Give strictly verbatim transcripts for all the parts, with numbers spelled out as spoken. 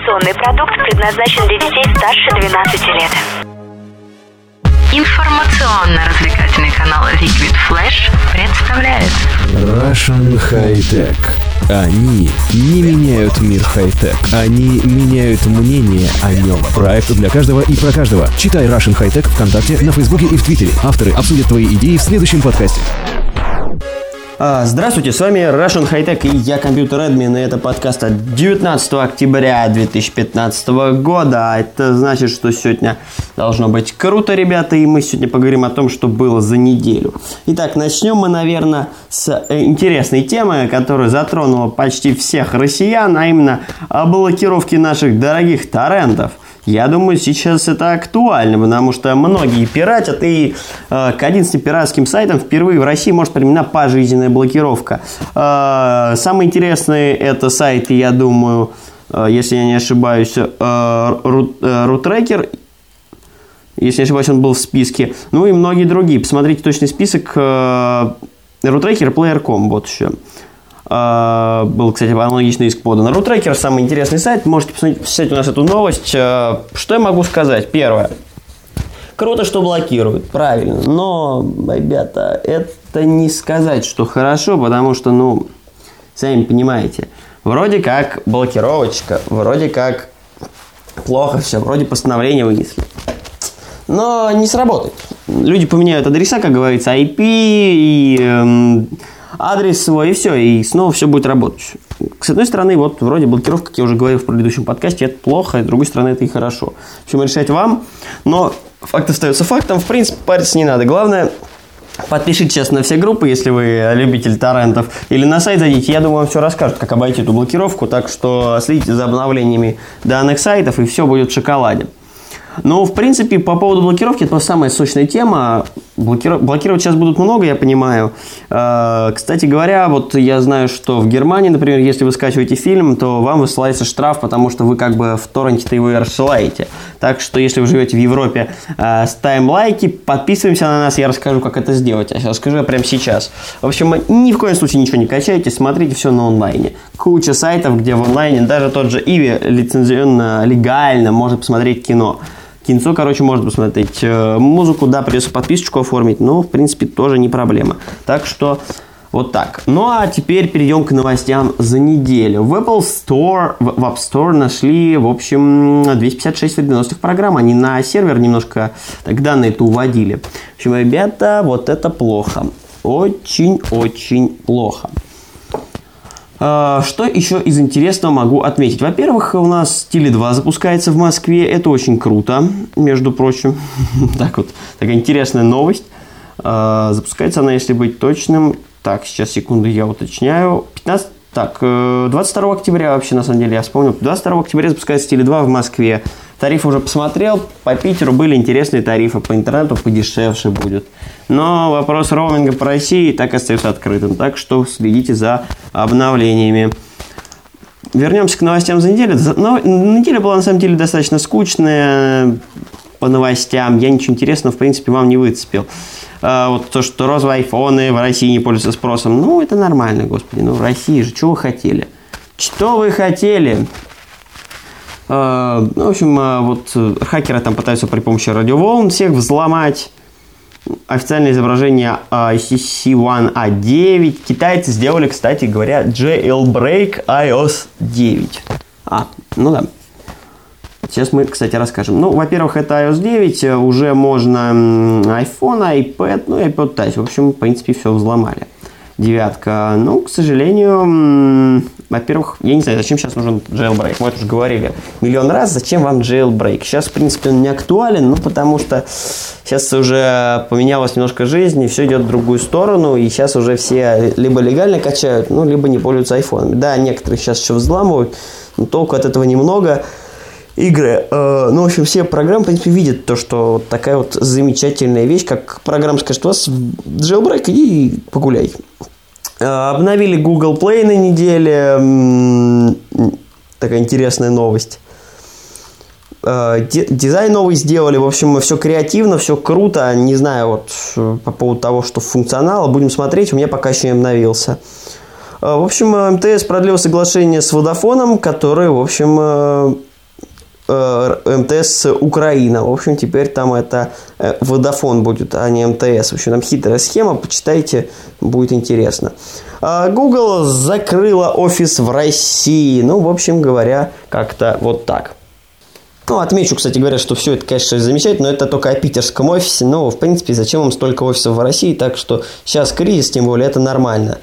Информационный продукт предназначен для детей старше двенадцати лет. Информационно-развлекательный канал Liquid Flash представляет Russian Hi-Tech. Они не меняют мир хай-тек. Они меняют мнение о нем. Проект для каждого и про каждого. Читай Russian Hi-Tech ВКонтакте, на Фейсбуке и в Твиттере. Авторы обсудят твои идеи в следующем подкасте. Здравствуйте, с вами Russian Hi-Tech и я, Computer Admin, и это подкаст от девятнадцатого октября две тысячи пятнадцатого года. Это значит, что сегодня должно быть круто, ребята, и мы сегодня поговорим о том, что было за неделю. Итак, начнем мы, наверное, с интересной темы, которая затронула почти всех россиян, а именно о блокировке наших дорогих торрентов. Я думаю, сейчас это актуально, потому что многие пиратят, и э, к одиннадцати пиратским сайтам впервые в России может применена пожизненная блокировка. Э, самые интересные это сайты, я думаю, э, если я не ошибаюсь, э, Rutracker. Если не ошибаюсь, он был в списке. Ну и многие другие. Посмотрите точный список. Э, Rutracker, плеер точка ком, вот еще. Uh, был, кстати, аналогичный иск подан. Rutracker — самый интересный сайт. Можете посмотреть, посмотреть у нас эту новость. Uh, что я могу сказать? Первое. Круто, что блокируют. Правильно. Но, ребята, это не сказать, что хорошо, потому что, ну, сами понимаете, вроде как блокировочка, вроде как плохо все, вроде постановление вынесли. Но не сработает. Люди поменяют адреса, как говорится, ай пи и... Эм, адрес свой, и все, и снова все будет работать. С одной стороны, вот вроде блокировка, как я уже говорил в предыдущем подкасте, это плохо, а с другой стороны, это и хорошо. В общем, решать вам, но факт остается фактом, в принципе, париться не надо. Главное, подпишитесь сейчас на все группы, если вы любитель торрентов, или на сайт зайдите, я думаю, вам все расскажут, как обойти эту блокировку, так что следите за обновлениями данных сайтов, и все будет в шоколаде. Ну, в принципе, по поводу блокировки, это самая сущная тема. Блокиру... Блокировать сейчас будут много, я понимаю. Э-э, кстати говоря, вот я знаю, что в Германии, например, если вы скачиваете фильм, то вам высылается штраф, потому что вы как бы в торренте-то его и рассылаете. Так что, если вы живете в Европе, э, ставим лайки, подписываемся на нас, я расскажу, как это сделать. Я расскажу я прямо сейчас. В общем, ни в коем случае ничего не качайте, смотрите все на онлайне. Куча сайтов, где в онлайне даже тот же Иви лицензионно, легально может посмотреть кино. Кинцо, короче, можно посмотреть. Музыку, да, придется подписочку оформить, но, в принципе, тоже не проблема. Так что, вот так. Ну, а теперь перейдем к новостям за неделю. В Apple Store, в App Store нашли, в общем, двести пятьдесят шесть вредоносных программ. Они на сервер немножко так данные-то уводили. В общем, ребята, вот это плохо. Очень-очень плохо. Что еще из интересного могу отметить? Во-первых, у нас Теле два запускается в Москве. Это очень круто, между прочим. Так вот, такая интересная новость. Запускается она, если быть точным. Так, сейчас, секунду, я уточняю. пятнадцатого, так, двадцать второго октября вообще, на самом деле, я вспомнил. двадцать второго октября запускается Теле два в Москве. Тариф уже посмотрел. По Питеру были интересные тарифы. По интернету подешевше будет. Но вопрос роуминга по России так остается открытым. Так что следите за обновлениями. Вернемся к новостям за неделю. Но неделя была на самом деле достаточно скучная по новостям. Я ничего интересного в принципе вам не выцепил. А, вот то, что розовые айфоны в России не пользуются спросом. Ну, это нормально, господи. Ну, в России же. Чего вы хотели? Что вы хотели? В общем, вот хакеры там пытаются при помощи радиоволн всех взломать. Официальное изображение ай си один эй девять. Китайцы сделали, кстати говоря, jailbreak ай о эс девять. А, ну да. Сейчас мы, кстати, расскажем. Ну, во-первых, это ай о эс девять. Уже можно iPhone, iPad, ну и iPod touch. В общем, в принципе, все взломали. Девятка. Ну, к сожалению, во-первых, я не знаю, зачем сейчас нужен jailbreak. Мы это уже говорили миллион раз, зачем вам jailbreak. Сейчас, в принципе, он не актуален, ну, потому что сейчас уже поменялась немножко жизнь, и все идет в другую сторону, и сейчас уже все либо легально качают, ну, либо не пользуются айфонами. Да, некоторые сейчас еще взламывают, но толку от этого немного. Игры. Ну, в общем, все программы, в принципе, видят то, что вот такая вот замечательная вещь, как программа скажет у вас jailbreak, иди погуляй. Обновили Google Play на неделе. Такая интересная новость. Дизайн новый сделали. В общем, все креативно, все круто. Не знаю, вот по поводу того, что функционала. Будем смотреть. У меня пока еще не обновился. В общем, эм тэ эс продлил соглашение с Vodafone, который, в общем... МТС Украина. В общем, теперь там это Vodafone будет, а не МТС. В общем, там хитрая схема. Почитайте, будет интересно. Google закрыла офис в России. Ну, в общем говоря, как-то вот так. Ну, отмечу, кстати говоря, что все это, конечно, замечательно, но это только о питерском офисе. Но, в принципе, зачем вам столько офисов в России? Так что сейчас кризис, тем более, это нормально.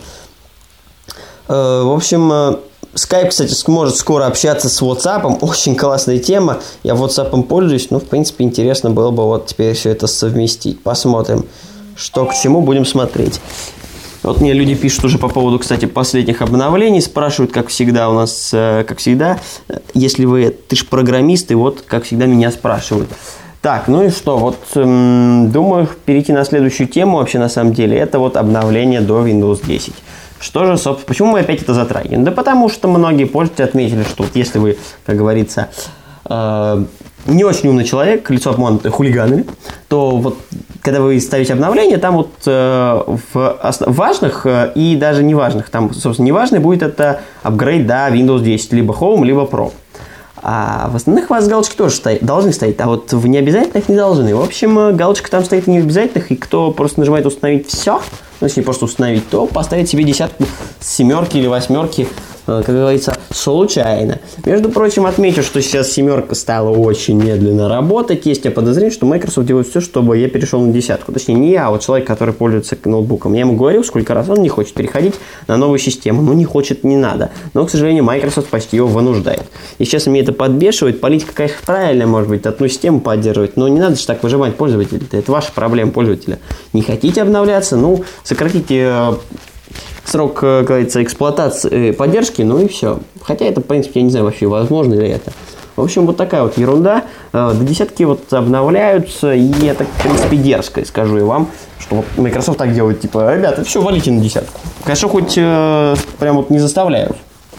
В общем, Skype, кстати, сможет скоро общаться с WhatsApp. Очень классная тема. Я WhatsApp пользуюсь. Ну, в принципе, интересно было бы вот теперь все это совместить. Посмотрим, что к чему, будем смотреть. Вот мне люди пишут уже по поводу, кстати, последних обновлений. Спрашивают, как всегда у нас, как всегда, если вы, ты ж программист, и вот, как всегда, меня спрашивают. Так, ну и что, вот, эм, думаю, перейти на следующую тему вообще, на самом деле, это вот обновление до Windows десять. Что же, собственно, почему мы опять это затрагиваем? Да потому что многие пользователи отметили, что вот если вы, как говорится, э, не очень умный человек, лицо обманутое хулиганами, то вот когда вы ставите обновление, там вот э, в основ... важных э, и даже неважных, там, собственно, неважный будет это апгрейд до Windows десять, либо Home, либо Pro. А в остальных у вас галочки тоже стоят, должны стоять, а вот в необязательных не должны. В общем, галочка там стоит в необязательных, и кто просто нажимает «Установить все», ну, если просто установить, то поставить себе десятку с семерки или восьмерки, как говорится, случайно. Между прочим, отмечу, что сейчас семерка стала очень медленно работать. Есть у меня подозрение, что Microsoft делает все, чтобы я перешел на десятку. Точнее, не я, а вот человек, который пользуется ноутбуком. Я ему говорил, сколько раз он не хочет переходить на новую систему. Ну, не хочет, не надо. Но, к сожалению, Microsoft почти его вынуждает. И сейчас меня это подбешивает. Политика, конечно, правильная, может быть, одну систему поддерживать. Но не надо же так выжимать пользователя. Это ваша проблема пользователя. Не хотите обновляться? Ну, сократите срок, как говорится, эксплуатации, поддержки, ну и все. Хотя это, в принципе, я не знаю вообще, возможно ли это. В общем, вот такая вот ерунда. До десятки вот обновляются, и это, в принципе, дерзко, скажу я вам, что вот Microsoft так делает, типа, ребята, все, валите на десятку. Конечно, хоть э, прям вот не заставляют.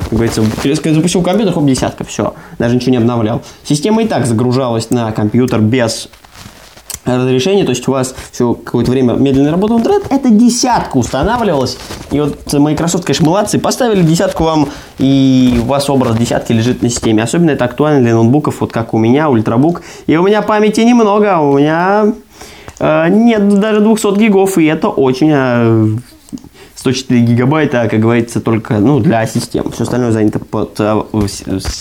Как говорится, запустил компьютер, хоп, десятка, все, даже ничего не обновлял. Система и так загружалась на компьютер без разрешение, то есть у вас все какое-то время медленно работал интернет, это десятка устанавливалась, и вот Microsoft, конечно, молодцы, поставили десятку вам, и у вас образ десятки лежит на системе, особенно это актуально для ноутбуков, вот как у меня, ультрабук, и у меня памяти немного, у меня э, нет даже двести гигов, и это очень... Э, сто четыре гигабайта, как говорится, только, ну, для систем. Все остальное занято под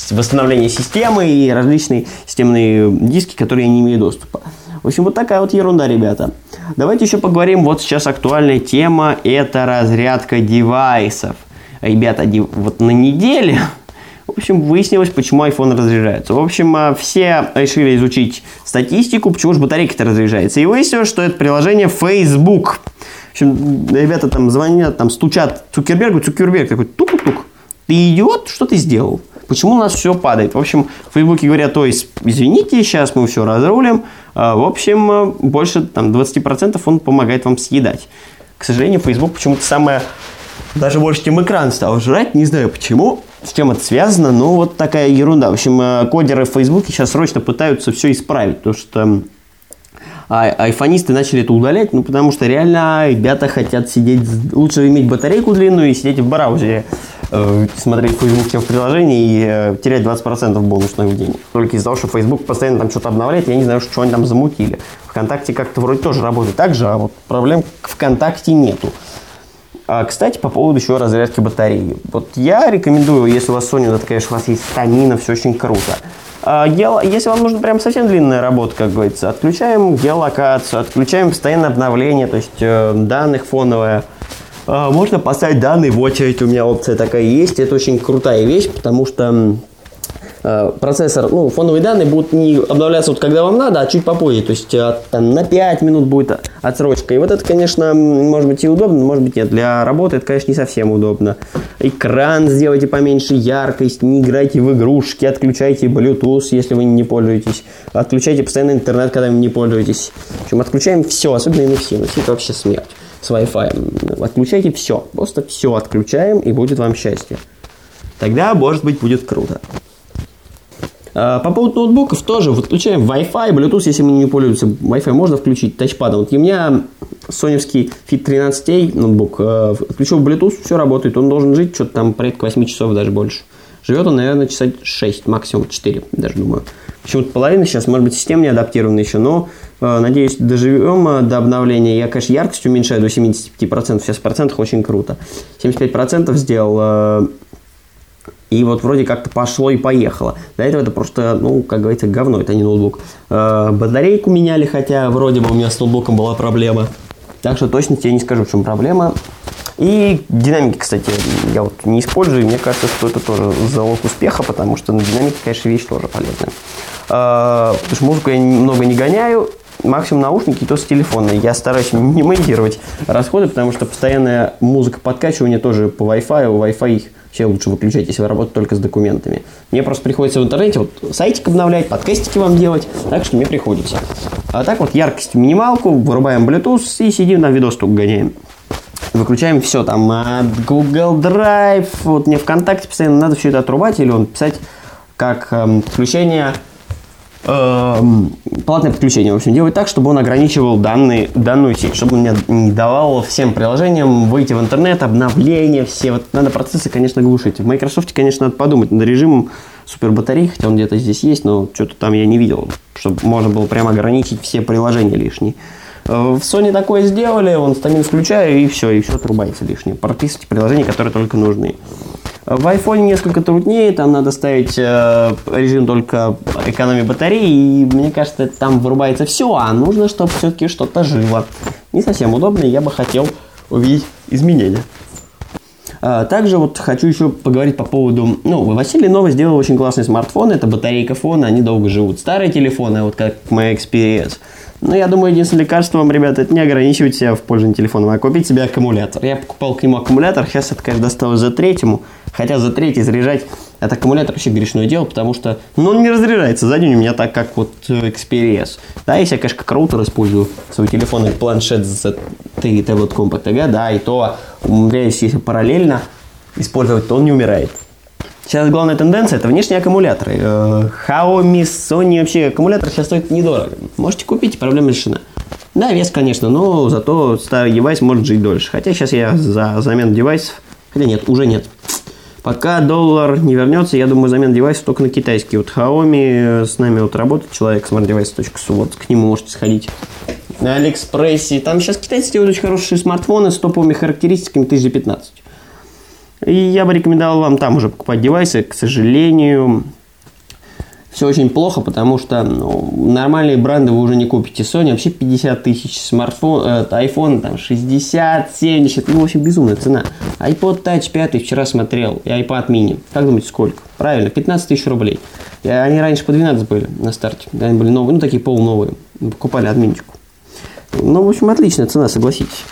восстановление системы и различные системные диски, которые не имеют доступа. В общем, вот такая вот ерунда, ребята. Давайте еще поговорим. Вот сейчас актуальная тема – это разрядка девайсов. Ребята, вот на неделе, в общем, выяснилось, почему iPhone разряжается. В общем, все решили изучить статистику, почему же батарейка-то разряжается. И выяснилось, что это приложение Facebook. В общем, ребята там звонят, там стучат Цукербергу, Цукерберг такой тук-тук, ты идиот, что ты сделал? Почему у нас все падает? В общем, в Фейсбуке говорят, ой, извините, сейчас мы все разрулим. В общем, больше там двадцать процентов он помогает вам съедать. К сожалению, Facebook почему-то самое, даже больше, чем экран стал жрать, не знаю почему, с чем это связано, но вот такая ерунда. В общем, кодеры в Фейсбуке сейчас срочно пытаются все исправить, потому что... А айфонисты начали это удалять, ну, потому что реально ребята хотят сидеть, лучше иметь батарейку длинную и сидеть в браузере, э, смотреть Facebook, чем в приложении, и э, терять двадцать процентов бонусных в день. Только из-за того, что Facebook постоянно там что-то обновляет, я не знаю, что они там замутили. Вконтакте как-то вроде тоже работает так же, а вот проблем Вконтакте нету. А, кстати, по поводу еще разрядки батареи. Вот я рекомендую, если у вас Sony, это, конечно, у вас есть станина, все очень круто. Если вам нужна прям совсем длинная работа, как говорится, отключаем геолокацию, отключаем постоянное обновление, то есть э, данных фоновое. Э, можно поставить данные в очередь, у меня опция такая есть, это очень крутая вещь, потому что э, процессор, ну, фоновые данные будут не обновляться вот когда вам надо, а чуть попозже, то есть э, там, на пять минут будет отсрочка. И вот это, конечно, может быть и удобно, может быть нет, для работы это, конечно, не совсем удобно. Экран сделайте поменьше, яркость, не играйте в игрушки, отключайте Bluetooth, если вы не пользуетесь, отключайте постоянно интернет, когда вы не пользуетесь. В общем, отключаем все, особенно Эн Эф Си, Эн Эф Си это вообще смерть с Wi-Fi. Отключайте все, просто все отключаем, и будет вам счастье. Тогда, может быть, будет круто. По поводу ноутбуков тоже выключаем Wi-Fi, Bluetooth, если мы не пользуемся. Wi-Fi можно включить тачпадом. Вот у меня соневский Fit тринадцать эй ноутбук, включил Bluetooth, все работает. Он должен жить что-то там порядка восемь часов, даже больше. Живет он, наверное, часа шесть, максимум четыре, даже думаю. Почему-то половина сейчас, может быть, система не адаптирована еще, но, э, надеюсь, доживем э, до обновления. Я, конечно, яркость уменьшаю до семьдесят пять процентов, шестьдесят процентов очень круто. семьдесят пять процентов сделал, э, и вот вроде как-то пошло и поехало. До этого это просто, ну, как говорится, говно, это не ноутбук. Э, батарейку меняли, хотя вроде бы у меня с ноутбуком была проблема. Так что точно тебе не скажу, в чем проблема. И динамики, кстати, я вот не использую. Мне кажется, что это тоже залог успеха, потому что на динамике, конечно, вещь тоже полезная. А, потому что музыку я много не гоняю. Максимум наушники, и то с телефона. Я стараюсь минимизировать расходы, потому что постоянная музыка подкачивания тоже по Wi-Fi. У Wi-Fi их вообще лучше выключать, если вы работаете только с документами. Мне просто приходится в интернете вот сайтик обновлять, подкастики вам делать, так что мне приходится. А так вот яркость минималку, вырубаем Bluetooth и сидим на видос только гоняем. Выключаем все там от Google Drive, вот мне ВКонтакте постоянно надо все это отрубать или он писать как эм, подключение, эм, платное подключение, в общем, делать так, чтобы он ограничивал данные, данную сеть, чтобы он не давал всем приложениям выйти в интернет, обновления, все, вот надо процессы, конечно, глушить. В Microsoft, конечно, надо подумать над режимом супербатарей, хотя он где-то здесь есть, но что-то там я не видел, чтобы можно было прямо ограничить все приложения лишние. В Sony такое сделали, он стамин включаю, и все, и все отрубается лишнее. Прописывайте приложения, которые только нужны. В iPhone несколько труднее, там надо ставить э, режим только экономии батареи, и мне кажется, там вырубается все, а нужно, чтобы все-таки что-то жило. Не совсем удобно, я бы хотел увидеть изменения. А также вот хочу еще поговорить по поводу, ну, Василий Нова сделал очень классный смартфон, это батарейка фона, они долго живут. Старые телефоны, вот как моя Xperia. Ну, я думаю, единственное лекарство вам, ребята, это не ограничивать себя в пользовании телефоном, а купить себе аккумулятор. Я покупал к нему аккумулятор, сейчас это, конечно, досталось за третьему, хотя за третий заряжать от аккумулятора вообще грешное дело, потому что, ну, он не разряжается за день у меня так, как вот Xperia. Да, если я, конечно, как роутер использую свой телефон и планшет Z три и Telecom по ТГ, да, и то, умудряюсь, если параллельно использовать, то он не умирает. Сейчас главная тенденция – это внешние аккумуляторы. Xiaomi, Sony, вообще аккумулятор сейчас стоит недорого. Можете купить, проблема решена. Да, вес, конечно, но зато старый девайс может жить дольше. Хотя сейчас я за замену девайсов… Хотя нет, уже нет. Пока доллар не вернется, я думаю, замена девайсов только на китайские. Вот Xiaomi с нами вот работает, человек смарт девайс точка су, вот к нему можете сходить. На Алиэкспрессе. Там сейчас китайцы делают очень хорошие смартфоны с топовыми характеристиками тысяча пятнадцать. И я бы рекомендовал вам там уже покупать девайсы. К сожалению, все очень плохо, потому что, ну, нормальные бренды вы уже не купите. Sony вообще пятьдесят тысяч, смартфон, э, iPhone там шестьдесят, семьдесят, ну, в общем, безумная цена. iPod touch пять вчера смотрел, и iPad mini. Как думаете, сколько? Правильно, пятнадцать тысяч рублей. И они раньше по двенадцать были на старте. Они были новые, ну, такие полновые. Покупали админчику. Ну, в общем, отличная цена, согласитесь.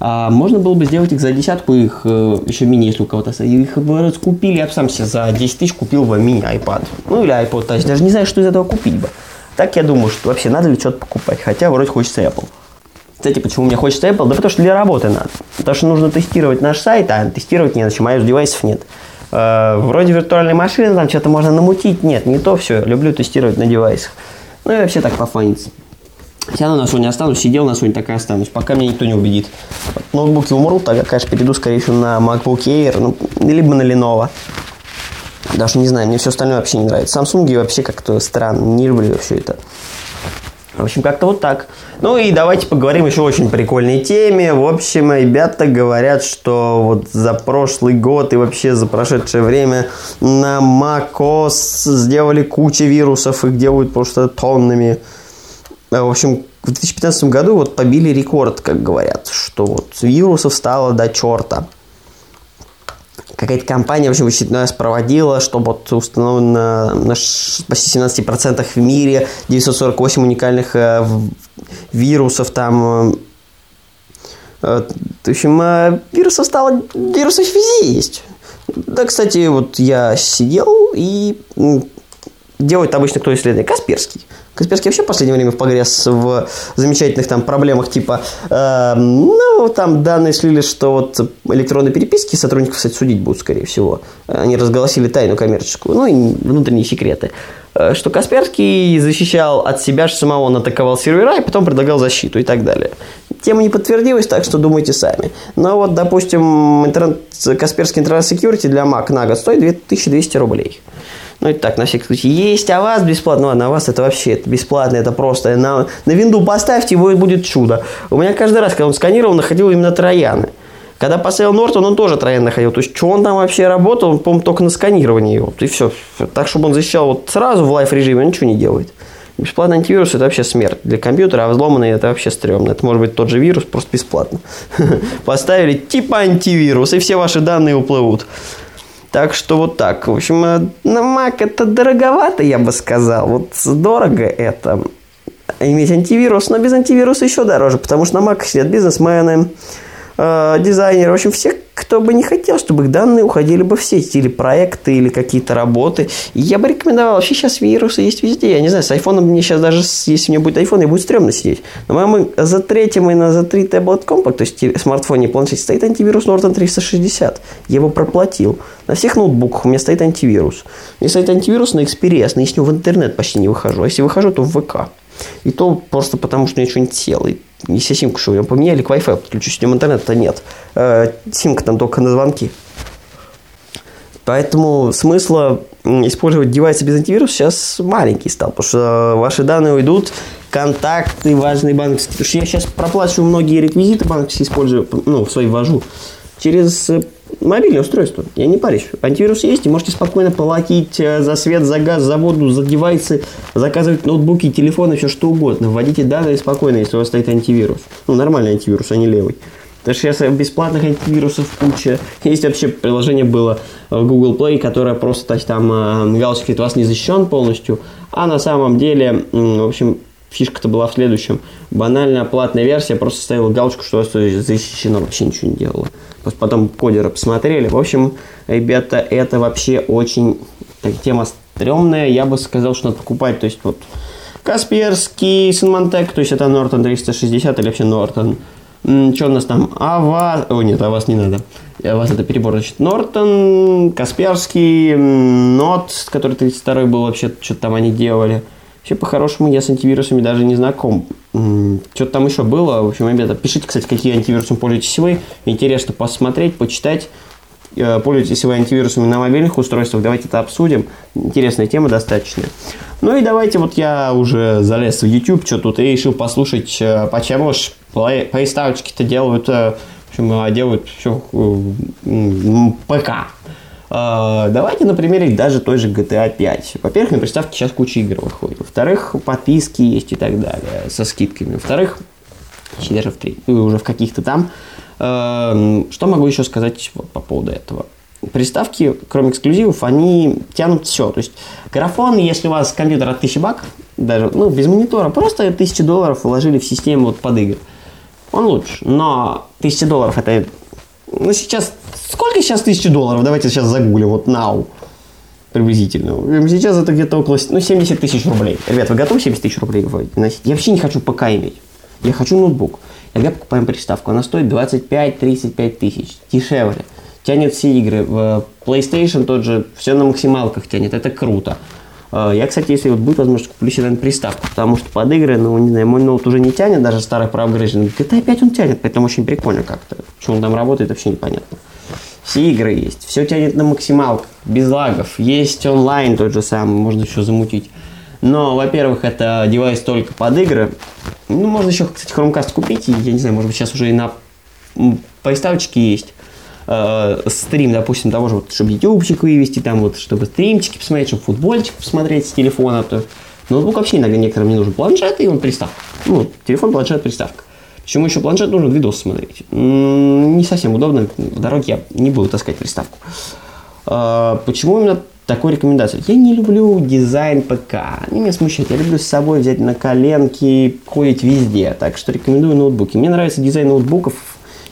А можно было бы сделать их за десятку, их э, еще мини, если у кого-то их раскупили. Я бы сам себе за десять тысяч купил бы мини-iPad. Ну или iPod touch. Даже не знаю, что из этого купить бы. Так я думаю, что вообще надо ли что-то покупать. Хотя вроде хочется Apple. Кстати, почему мне хочется Apple? Да потому что для работы надо. Потому что нужно тестировать наш сайт, а тестировать не зачем, iOS девайсов нет. Э, вроде виртуальной машины, там что-то можно намутить. Нет, не то все. Люблю тестировать на девайсах. Ну и вообще так пофаниться. Все равно на Sony останусь, сидел на Sony, так и останусь, пока меня никто не убедит. Ноутбуки умру, тогда, конечно, перейду, скорее всего, на MacBook Air, ну, либо на Lenovo. Даже не знаю, мне все остальное вообще не нравится. Samsung вообще как-то странно, не люблю все это. В общем, как-то вот так. Ну и давайте поговорим еще о очень прикольной теме. В общем, ребята говорят, что вот за прошлый год и вообще за прошедшее время на macOS сделали кучу вирусов, их делают просто тоннами. В общем, в две тысячи пятнадцатом году вот побили рекорд, как говорят, что вот вирусов стало до черта. Какая-то компания, в общем, в очередной раз проводила, что вот установлено на почти семнадцать процентов в мире, девятьсот сорок восемь уникальных э, вирусов там. Э, в общем, э, вирусов стало, вирусы везде есть. Да, кстати, вот я сидел и... делает обычно кто исследование? Касперский. Касперский вообще в последнее время погряз в замечательных там проблемах типа, э, ну, там данные слили, что вот электронные переписки сотрудников, кстати, судить будут, скорее всего. Они разголосили тайну коммерческую, ну, и внутренние секреты. Что Касперский защищал от себя же самого, он атаковал сервера и потом предлагал защиту и так далее. Тема не подтвердилась, так что думайте сами. Но вот, допустим, интернет, Kaspersky Internet Security для Mac на год стоит две тысячи двести рублей. Ну, это так, на всякий случай. Есть АВАСТ бесплатно. Ладно, АВАСТ это вообще это бесплатно, это просто. На, на винду поставьте, его и будет чудо. У меня каждый раз, когда он сканировал, находил именно трояны. Когда поставил Нортон, он тоже троян находил. То есть, что он там вообще работал, он, по-моему, только на сканировании его. И все. Так, чтобы он защищал вот сразу в лайв-режиме, он ничего не делает. Бесплатный антивирус – это вообще смерть для компьютера, а взломанный – это вообще стрёмно. Это может быть тот же вирус, просто бесплатно. Поставили типа антивирус, и все ваши данные уплывут. Так что вот так. В общем, на Mac это дороговато, я бы сказал. Вот дорого это иметь антивирус, но без антивируса еще дороже, потому что на Mac сидят бизнесмены, э, дизайнеры, в общем, все, кто бы не хотел, чтобы их данные уходили бы в сеть, или проекты, или какие-то работы. Я бы рекомендовал, вообще сейчас вирусы есть везде. Я не знаю, с айфоном мне сейчас даже, если у меня будет айфон, я буду стрёмно сидеть. На моем зет три и на зет три Tablet Compact, то есть смартфоне и планшете, стоит антивирус Norton триста шестьдесят. Я его проплатил. На всех ноутбуках у меня стоит антивирус. У меня стоит антивирус на Xperia, но я с него в интернет почти не выхожу. А если выхожу, то в ВК. И то просто потому, что у меня что-нибудь село. Если симку, что я поменяю, или к Wi-Fi подключусь, у него интернета нет. Симка там только на звонки. Поэтому смысла использовать девайсы без антивируса сейчас маленький стал, потому что ваши данные уйдут, контакты важные банковские. Потому что я сейчас проплачиваю многие реквизиты банковские, использую, ну, свои ввожу, через мобильное устройство. Я не парюсь. Антивирус есть, и можете спокойно платить за свет, за газ, за воду, за девайсы, заказывать ноутбуки, телефоны, все что угодно. Вводите данные спокойно, если у вас стоит антивирус. Ну, нормальный антивирус, а не левый. Потому что сейчас бесплатных антивирусов куча. Есть вообще приложение было в Google Play, которое просто там галочка говорит, вас не защищен полностью. А на самом деле, в общем, фишка-то была в следующем. Банально платная версия просто ставила галочку, что у вас защищено, вообще ничего не делала. Потом кодеры посмотрели. В общем, ребята, это вообще очень так, тема стрёмная. Я бы сказал, что надо покупать. То есть, вот, Касперский, Symantec, то есть, это Norton триста шестьдесят или вообще Norton. Что у нас там? АВАС... О, нет, АВАС не надо. АВАС это перебор. Значит, Norton, Касперский, Нот, который тридцать второй был вообще, что-то там они делали. Вообще, по-хорошему, я с антивирусами даже не знаком. Что-то там еще было. В общем, ребята, пишите, кстати, какие антивирусами пользуетесь вы. Интересно посмотреть, почитать. Пользуетесь вы антивирусами на мобильных устройствах. Давайте это обсудим. Интересная тема достаточно. Ну и давайте, вот я уже залез в YouTube, что тут, и решил послушать, почему же приставочки-то делают, в общем, делают все ПК. Давайте на примере даже той же джи ти эй пять. Во-первых, на приставке сейчас куча игр выходит. Во-вторых, подписки есть и так далее, со скидками. Во-вторых, даже в три, уже в каких-то там. Что могу еще сказать по поводу этого? Приставки, кроме эксклюзивов, они тянут все. То есть, графон, если у вас компьютер от тысячи баксов, даже ну, без монитора, просто тысячу долларов вложили в систему вот, под игры, он лучше. Но тысяча долларов это... Ну, сейчас... Сколько сейчас тысяча долларов? Давайте сейчас загуглим. Вот now. Приблизительно. Сейчас это где-то около... Ну, семьдесят тысяч рублей. Ребят, вы готовы семьдесят тысяч рублей вносить? Я вообще не хочу ПК иметь. Я хочу ноутбук. Тогда покупаем приставку. Она стоит двадцать пять - тридцать пять тысяч. Дешевле. Тянет все игры. В PlayStation тот же все на максималках тянет. Это круто. Я, кстати, если вот будет возможность, куплю себе приставку, потому что под игры, ну, не знаю, мой ноут уже не тянет, даже старый проапгрейдженный. джи ти эй пять он тянет, поэтому очень прикольно как-то. Почему он там работает, вообще непонятно. Все игры есть, все тянет на максималках, без лагов, есть онлайн тот же самый, можно еще замутить. Но, во-первых, это девайс только под игры. Ну, можно еще, кстати, Chromecast купить, я не знаю, может быть, сейчас уже и на приставочке есть. Э, стрим, допустим, того же, вот, чтобы ютубчик вывести, там вот, чтобы стримчики посмотреть, чтобы футбольчик посмотреть с телефона, то ноутбук вообще иногда некоторым не нужен. Планшет и он приставка. Ну, телефон, планшет, приставка. Почему еще планшет нужен? Видос смотреть. М-м, не совсем удобно, в дороге я не буду таскать приставку. Э, почему именно такую рекомендацию? Я не люблю дизайн ПК, они меня смущают. Я люблю с собой взять на коленки, ходить везде, так что рекомендую ноутбуки. Мне нравится дизайн ноутбуков.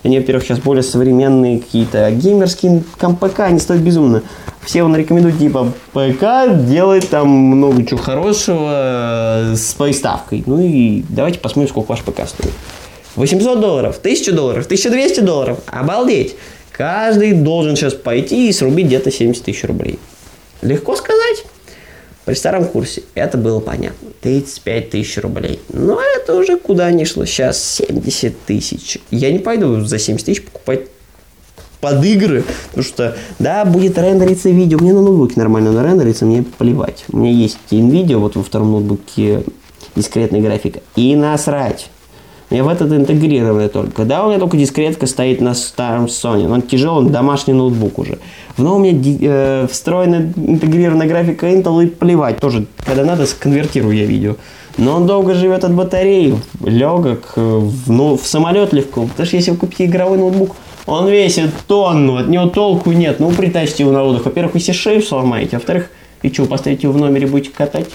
Они, во-первых, сейчас более современные, какие-то геймерские КМПК, они стоят безумно Все он рекомендует, типа, ПК делает там много чего хорошего с приставкой. Ну и давайте посмотрим, сколько ваш ПК стоит. восемьсот долларов, тысяча долларов, тысяча двести долларов. Обалдеть! Каждый должен сейчас пойти и срубить где-то семьдесят тысяч рублей. Легко сказать. При старом курсе это было понятно. тридцать пять тысяч рублей. Но это уже куда ни шло. Сейчас семьдесят тысяч. Я не пойду за семьдесят тысяч покупать под игры. Потому что, да, будет рендериться видео. Мне на ноутбуке нормально нарендерится, мне плевать. У меня есть NVIDIA, вот во втором ноутбуке дискретная графика. И насрать. У меня в этот интегрированный только. Да, у меня только дискретка стоит на старом Sony. Но он тяжелый, домашний ноутбук уже. В новом у меня э, встроенная интегрированная графика Intel, и плевать. Тоже, когда надо, сконвертирую я видео. Но он долго живет от батареи, легок, в, ну, в самолет легко. Потому что если вы купите игровой ноутбук, он весит тонну, от него толку нет. Ну, притащите его на отдых. Во-первых, вы себе шею сломаете. Во-вторых, и что, поставите его в номере, будете катать?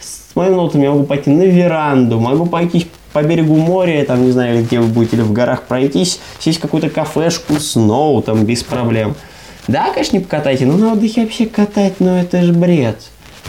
С моим ноутом я могу пойти на веранду, могу пойти по берегу моря, там, не знаю, где вы будете, или в горах пройтись, сесть в какую-то кафешку, сноу, там, без проблем. Да, конечно, не покатайте, но на отдыхе вообще катать, ну, это же бред.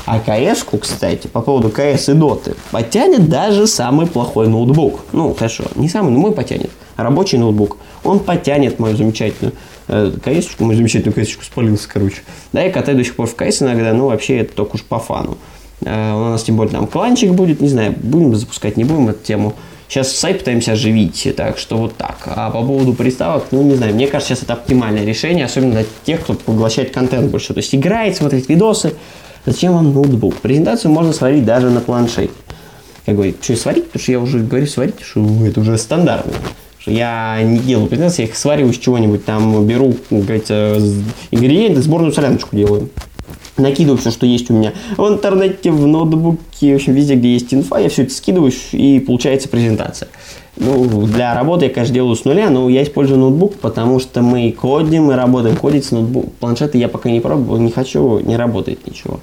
А КС-ку, кстати, по поводу КС и Доты, потянет даже самый плохой ноутбук. Ну, хорошо, не самый, но мой потянет. Рабочий ноутбук. Он потянет мою замечательную э, КС-ку, мою замечательную КС-ку спалился, короче. Да, я катаю до сих пор в КС иногда, но вообще это только уж по фану. Uh, у нас, тем более, там кланчик будет, не знаю, будем запускать, не будем эту тему. Сейчас сайт пытаемся оживить, так что вот так. А по поводу приставок, ну, не знаю, мне кажется, сейчас это оптимальное решение, особенно для тех, кто поглощает контент больше. То есть играет, смотрит видосы. Зачем вам ноутбук? Презентацию можно сварить даже на планшете. Я говорю, что сварить? Потому что я уже говорю, сварить, что это уже стандартно. Я не делаю презентации, я их свариваю из чего-нибудь, там беру, как говорится, ингредиенты, сборную соляночку делаю. Накидываю все, что есть у меня в интернете, в ноутбуке, в общем, везде, где есть инфа, я все это скидываю, и получается презентация. Ну, для работы я, конечно, делаю с нуля, но я использую ноутбук, потому что мы кодим, мы работаем, кодить с ноутбука. Планшеты я пока не пробовал, не хочу, не работает ничего.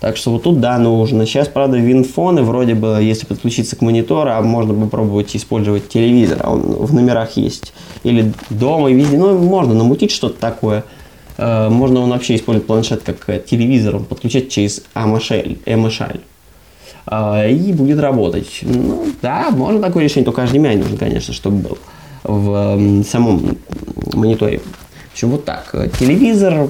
Так что вот тут, да, нужно. Сейчас, правда, винфоны, вроде бы, если подключиться к монитору, можно попробовать использовать телевизор, он в номерах есть. Или дома, и везде, ну, можно намутить что-то такое. Можно он вообще использовать планшет как телевизор, подключать через эм эйч эл, эм эйч эл, и будет работать. Ну да, можно такое решение, только эйч ди эм ай нужно, конечно, чтобы был в самом мониторе. В общем, вот так. Телевизор,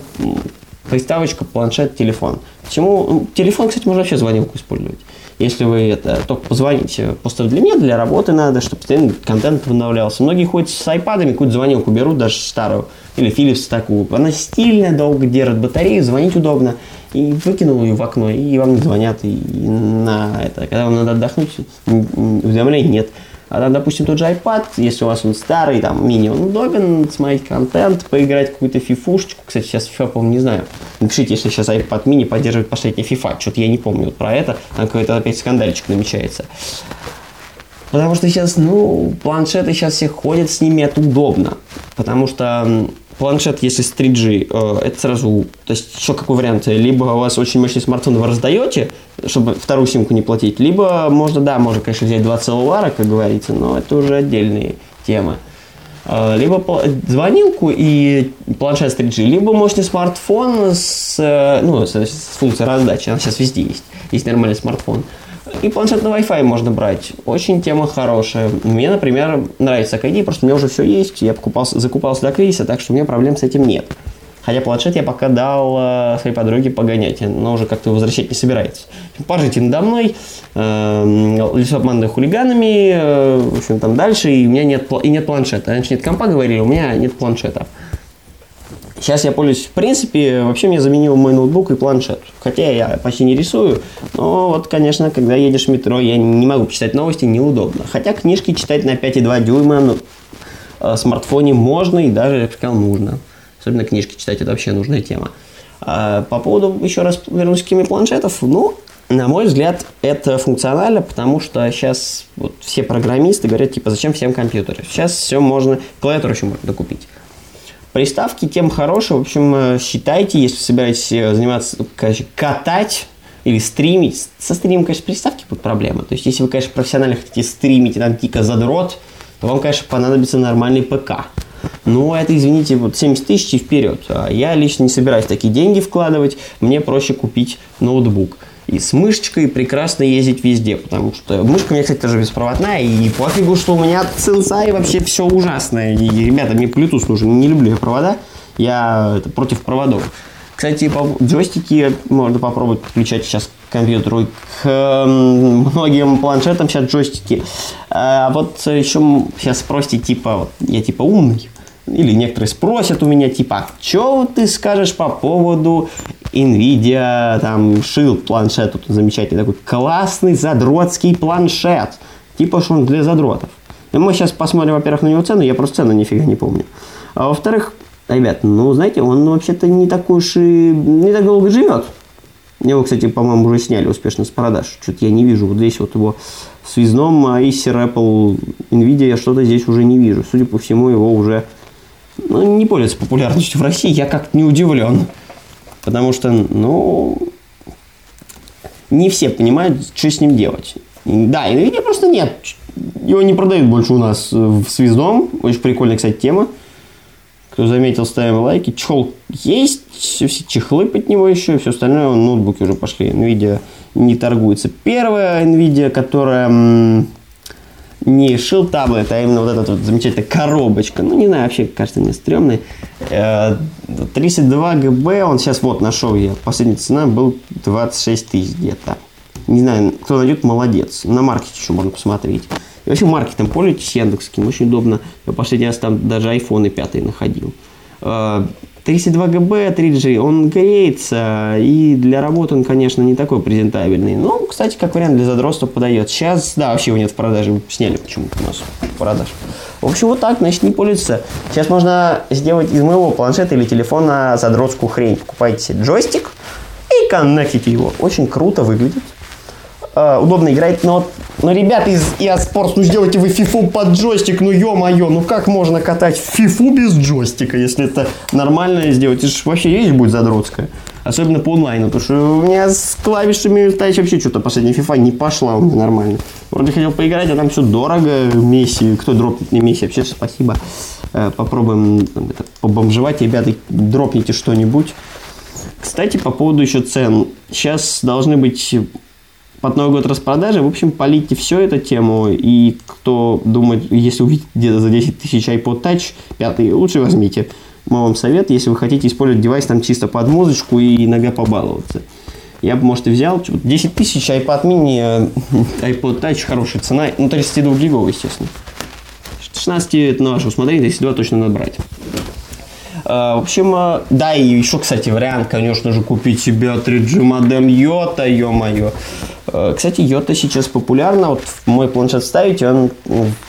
приставочка, планшет, телефон. Почему? Телефон, кстати, можно вообще звонилку использовать. Если вы это только позвоните, просто для меня, для работы надо, чтобы постоянно контент обновлялся. Многие ходят с айпадами, какую-то звонилку берут, даже старую, или Philips такую. Она стильная, долго держит батарею, звонить удобно. И выкинул ее в окно, и вам не звонят. И на это, когда вам надо отдохнуть, уведомлений нет. А там, допустим, тот же iPad, если у вас он старый, там, мини, он удобен, смотреть контент, поиграть в какую-то фифушечку. Кстати, сейчас FIFA, по-моему, не знаю. Напишите, если сейчас iPad mini поддерживает последний FIFA. Что-то я не помню про это. Там какой-то опять скандальчик намечается. Потому что сейчас, ну, планшеты сейчас все ходят с ними, это удобно. Потому что планшет, если с три джи, это сразу... То есть, еще какой вариант? Либо у вас очень мощный смартфон, вы раздаете, чтобы вторую симку не платить. Либо можно, да, можно, конечно, взять два целлулара, как говорится, но это уже отдельные темы. Либо звонилку и планшет с три джи, либо мощный смартфон с, ну, с, с функцией раздачи, она сейчас везде есть, есть нормальный смартфон. И планшет на Wi-Fi можно брать. Очень тема хорошая. Мне, например, нравится такая идея, потому что у меня уже все есть. Я покупался, закупался до кризиса, так что у меня проблем с этим нет. Хотя планшет я пока дал э, своей подруге погонять, но уже как-то возвращать не собирается. Пожите надо мной, э, лицо обманное хулиганами, э, в общем, там дальше, и у меня нет, и нет планшета. Раньше нет компа, говорили, у меня нет планшета. Сейчас я пользуюсь, в принципе, вообще мне заменил мой ноутбук и планшет. Хотя я почти не рисую, но вот, конечно, когда едешь в метро, я не могу почитать новости, неудобно. Хотя книжки читать на пять целых два дюйма на э, смартфоне можно и даже, я бы сказал, нужно. Особенно книжки читать, это вообще нужная тема. А по поводу, еще раз вернусь к теме планшетов, ну, на мой взгляд, это функционально, потому что сейчас вот все программисты говорят, типа, зачем всем компьютеры? Сейчас все можно, клавиатуру еще можно докупить. Приставки тем хорошие, в общем, считайте, если собираетесь заниматься, короче, катать или стримить. Со стримом, конечно, приставки будут проблемы. То есть, если вы, конечно, профессионально хотите стримить и там дико задрот, то вам, конечно, понадобится нормальный ПК. Ну, это, извините, вот семьдесят тысяч и вперед. Я лично не собираюсь такие деньги вкладывать, мне проще купить ноутбук. И с мышечкой прекрасно ездить везде, потому что мышка у меня, кстати, тоже беспроводная, и пофигу, что у меня целса и вообще все ужасное. И, ребята, мне Bluetooth нужен, не люблю я провода, я это, против проводов. Кстати, джойстики можно попробовать подключать сейчас к компьютеру, к э, многим планшетам сейчас джойстики. А вот еще сейчас спросите, типа, я типа умный, или некоторые спросят у меня, типа, что ты скажешь по поводу Nvidia, там, Shield планшет, тут замечательный такой классный задротский планшет, типа, что он для задротов. И мы сейчас посмотрим, во-первых, на него цену, я просто цену нифига не помню. А во-вторых, ребят, ну, знаете, он вообще-то не такой уж и... не так долго живет. Его, кстати, по-моему, уже сняли успешно с продаж. Что-то я не вижу. Вот здесь вот его в связном Acer, Apple, Nvidia, я что-то здесь уже не вижу. Судя по всему, его уже ну, не пользуется популярностью в России. Я как-то не удивлен. Потому что, ну... не все понимают, что с ним делать. Да, Nvidia просто нет. Его не продают больше у нас в связном. Очень прикольная, кстати, тема. Кто заметил, ставим лайки. Чехол есть, все, все чехлы под него еще, все остальное, вон, ноутбуки уже пошли. Nvidia не торгуется. Первая Nvidia, которая м- не Shield Tablet, а именно вот эта вот замечательная коробочка. Ну, не знаю, вообще, кажется, мне стрёмный. тридцать два гига, он сейчас вот нашел я. Последняя цена был двадцать шесть тысяч где-то. Не знаю, кто найдет, молодец. На маркете еще можно посмотреть. И вообще маркетом пользуйтесь, Яндекским, очень удобно. Я последний раз там даже айфон пять находил. тридцать два гига, три джи, он греется, и для работы он, конечно, не такой презентабельный. Ну, кстати, как вариант для задротства подойдет. Сейчас, да, вообще его нет в продаже, сняли почему-то у нас продаж. В общем, вот так, значит, не пользуется. Сейчас можно сделать из моего планшета или телефона задротскую хрень. Покупайте джойстик и коннектите его. Очень круто выглядит. Uh, удобно играть, но, но ребята из eSports, ну сделайте вы FIFA под джойстик, ну ё-моё, ну как можно катать FIFA без джойстика, если это нормально сделать, это же вообще есть будет задротская, особенно по онлайну, потому что у меня с клавишами вообще что-то последняя FIFA не пошла у меня нормально, вроде хотел поиграть, а там все дорого, Месси, кто дропнет мне Месси, вообще спасибо, uh, попробуем там, это, побомжевать, ребята, дропните что-нибудь. Кстати, по поводу еще цен, сейчас должны быть под Новый год распродажи, в общем, полите все эту тему, и кто думает, если увидите где-то за десять тысяч iPod touch, пятый, лучше возьмите. Мой вам совет, если вы хотите использовать девайс там чисто под музычку и иногда побаловаться. Я бы, может, и взял десять тысяч iPad mini, iPod touch, хорошая цена, ну, тридцать два гига, естественно. шестнадцать это на ваше усмотрение, тридцать два точно надо брать. В общем, да, и еще, кстати, вариант, конечно же, купить себе три джи модем Yota, ё-моё. Кстати, Yota сейчас популярна, вот в мой планшет ставите, он,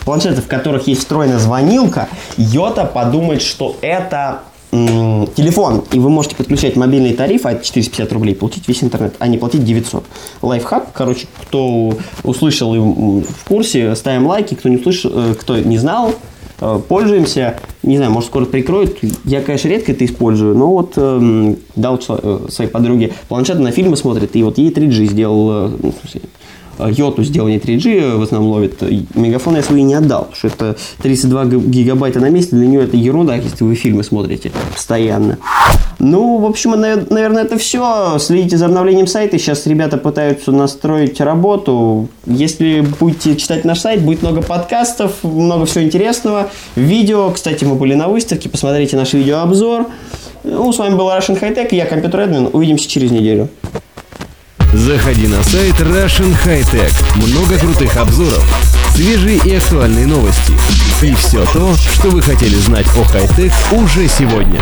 планшеты, в которых есть встроена звонилка, Yota подумает, что это м- телефон, и вы можете подключать мобильный тариф от четыреста пятьдесят рублей, получить весь интернет, а не платить девятьсот. Лайфхак, короче, кто услышал и в курсе, ставим лайки, кто не услышал, кто не знал, пользуемся, не знаю, может скоро прикроют, я, конечно, редко это использую, но вот э, дал э, своей подруге планшет, на фильмы смотрит, и вот ей три джи сделал, ну, Йоту сделал не три джи, в основном ловит, мегафон я свои не отдал, потому что это тридцать два гигабайта на месте, для нее это ерунда, если вы фильмы смотрите постоянно. Ну, в общем, наверное, это все. Следите за обновлением сайта. Сейчас ребята пытаются настроить работу. Если будете читать наш сайт, будет много подкастов, много всего интересного. Видео. Кстати, мы были на выставке. Посмотрите наш видеообзор. Ну, с вами был Russian Hi-Tech. Я Computer Admin. Увидимся через неделю. Заходи на сайт Russian Hi-Tech. Много крутых обзоров, свежие и актуальные новости. И все то, что вы хотели знать о хай-тек уже сегодня.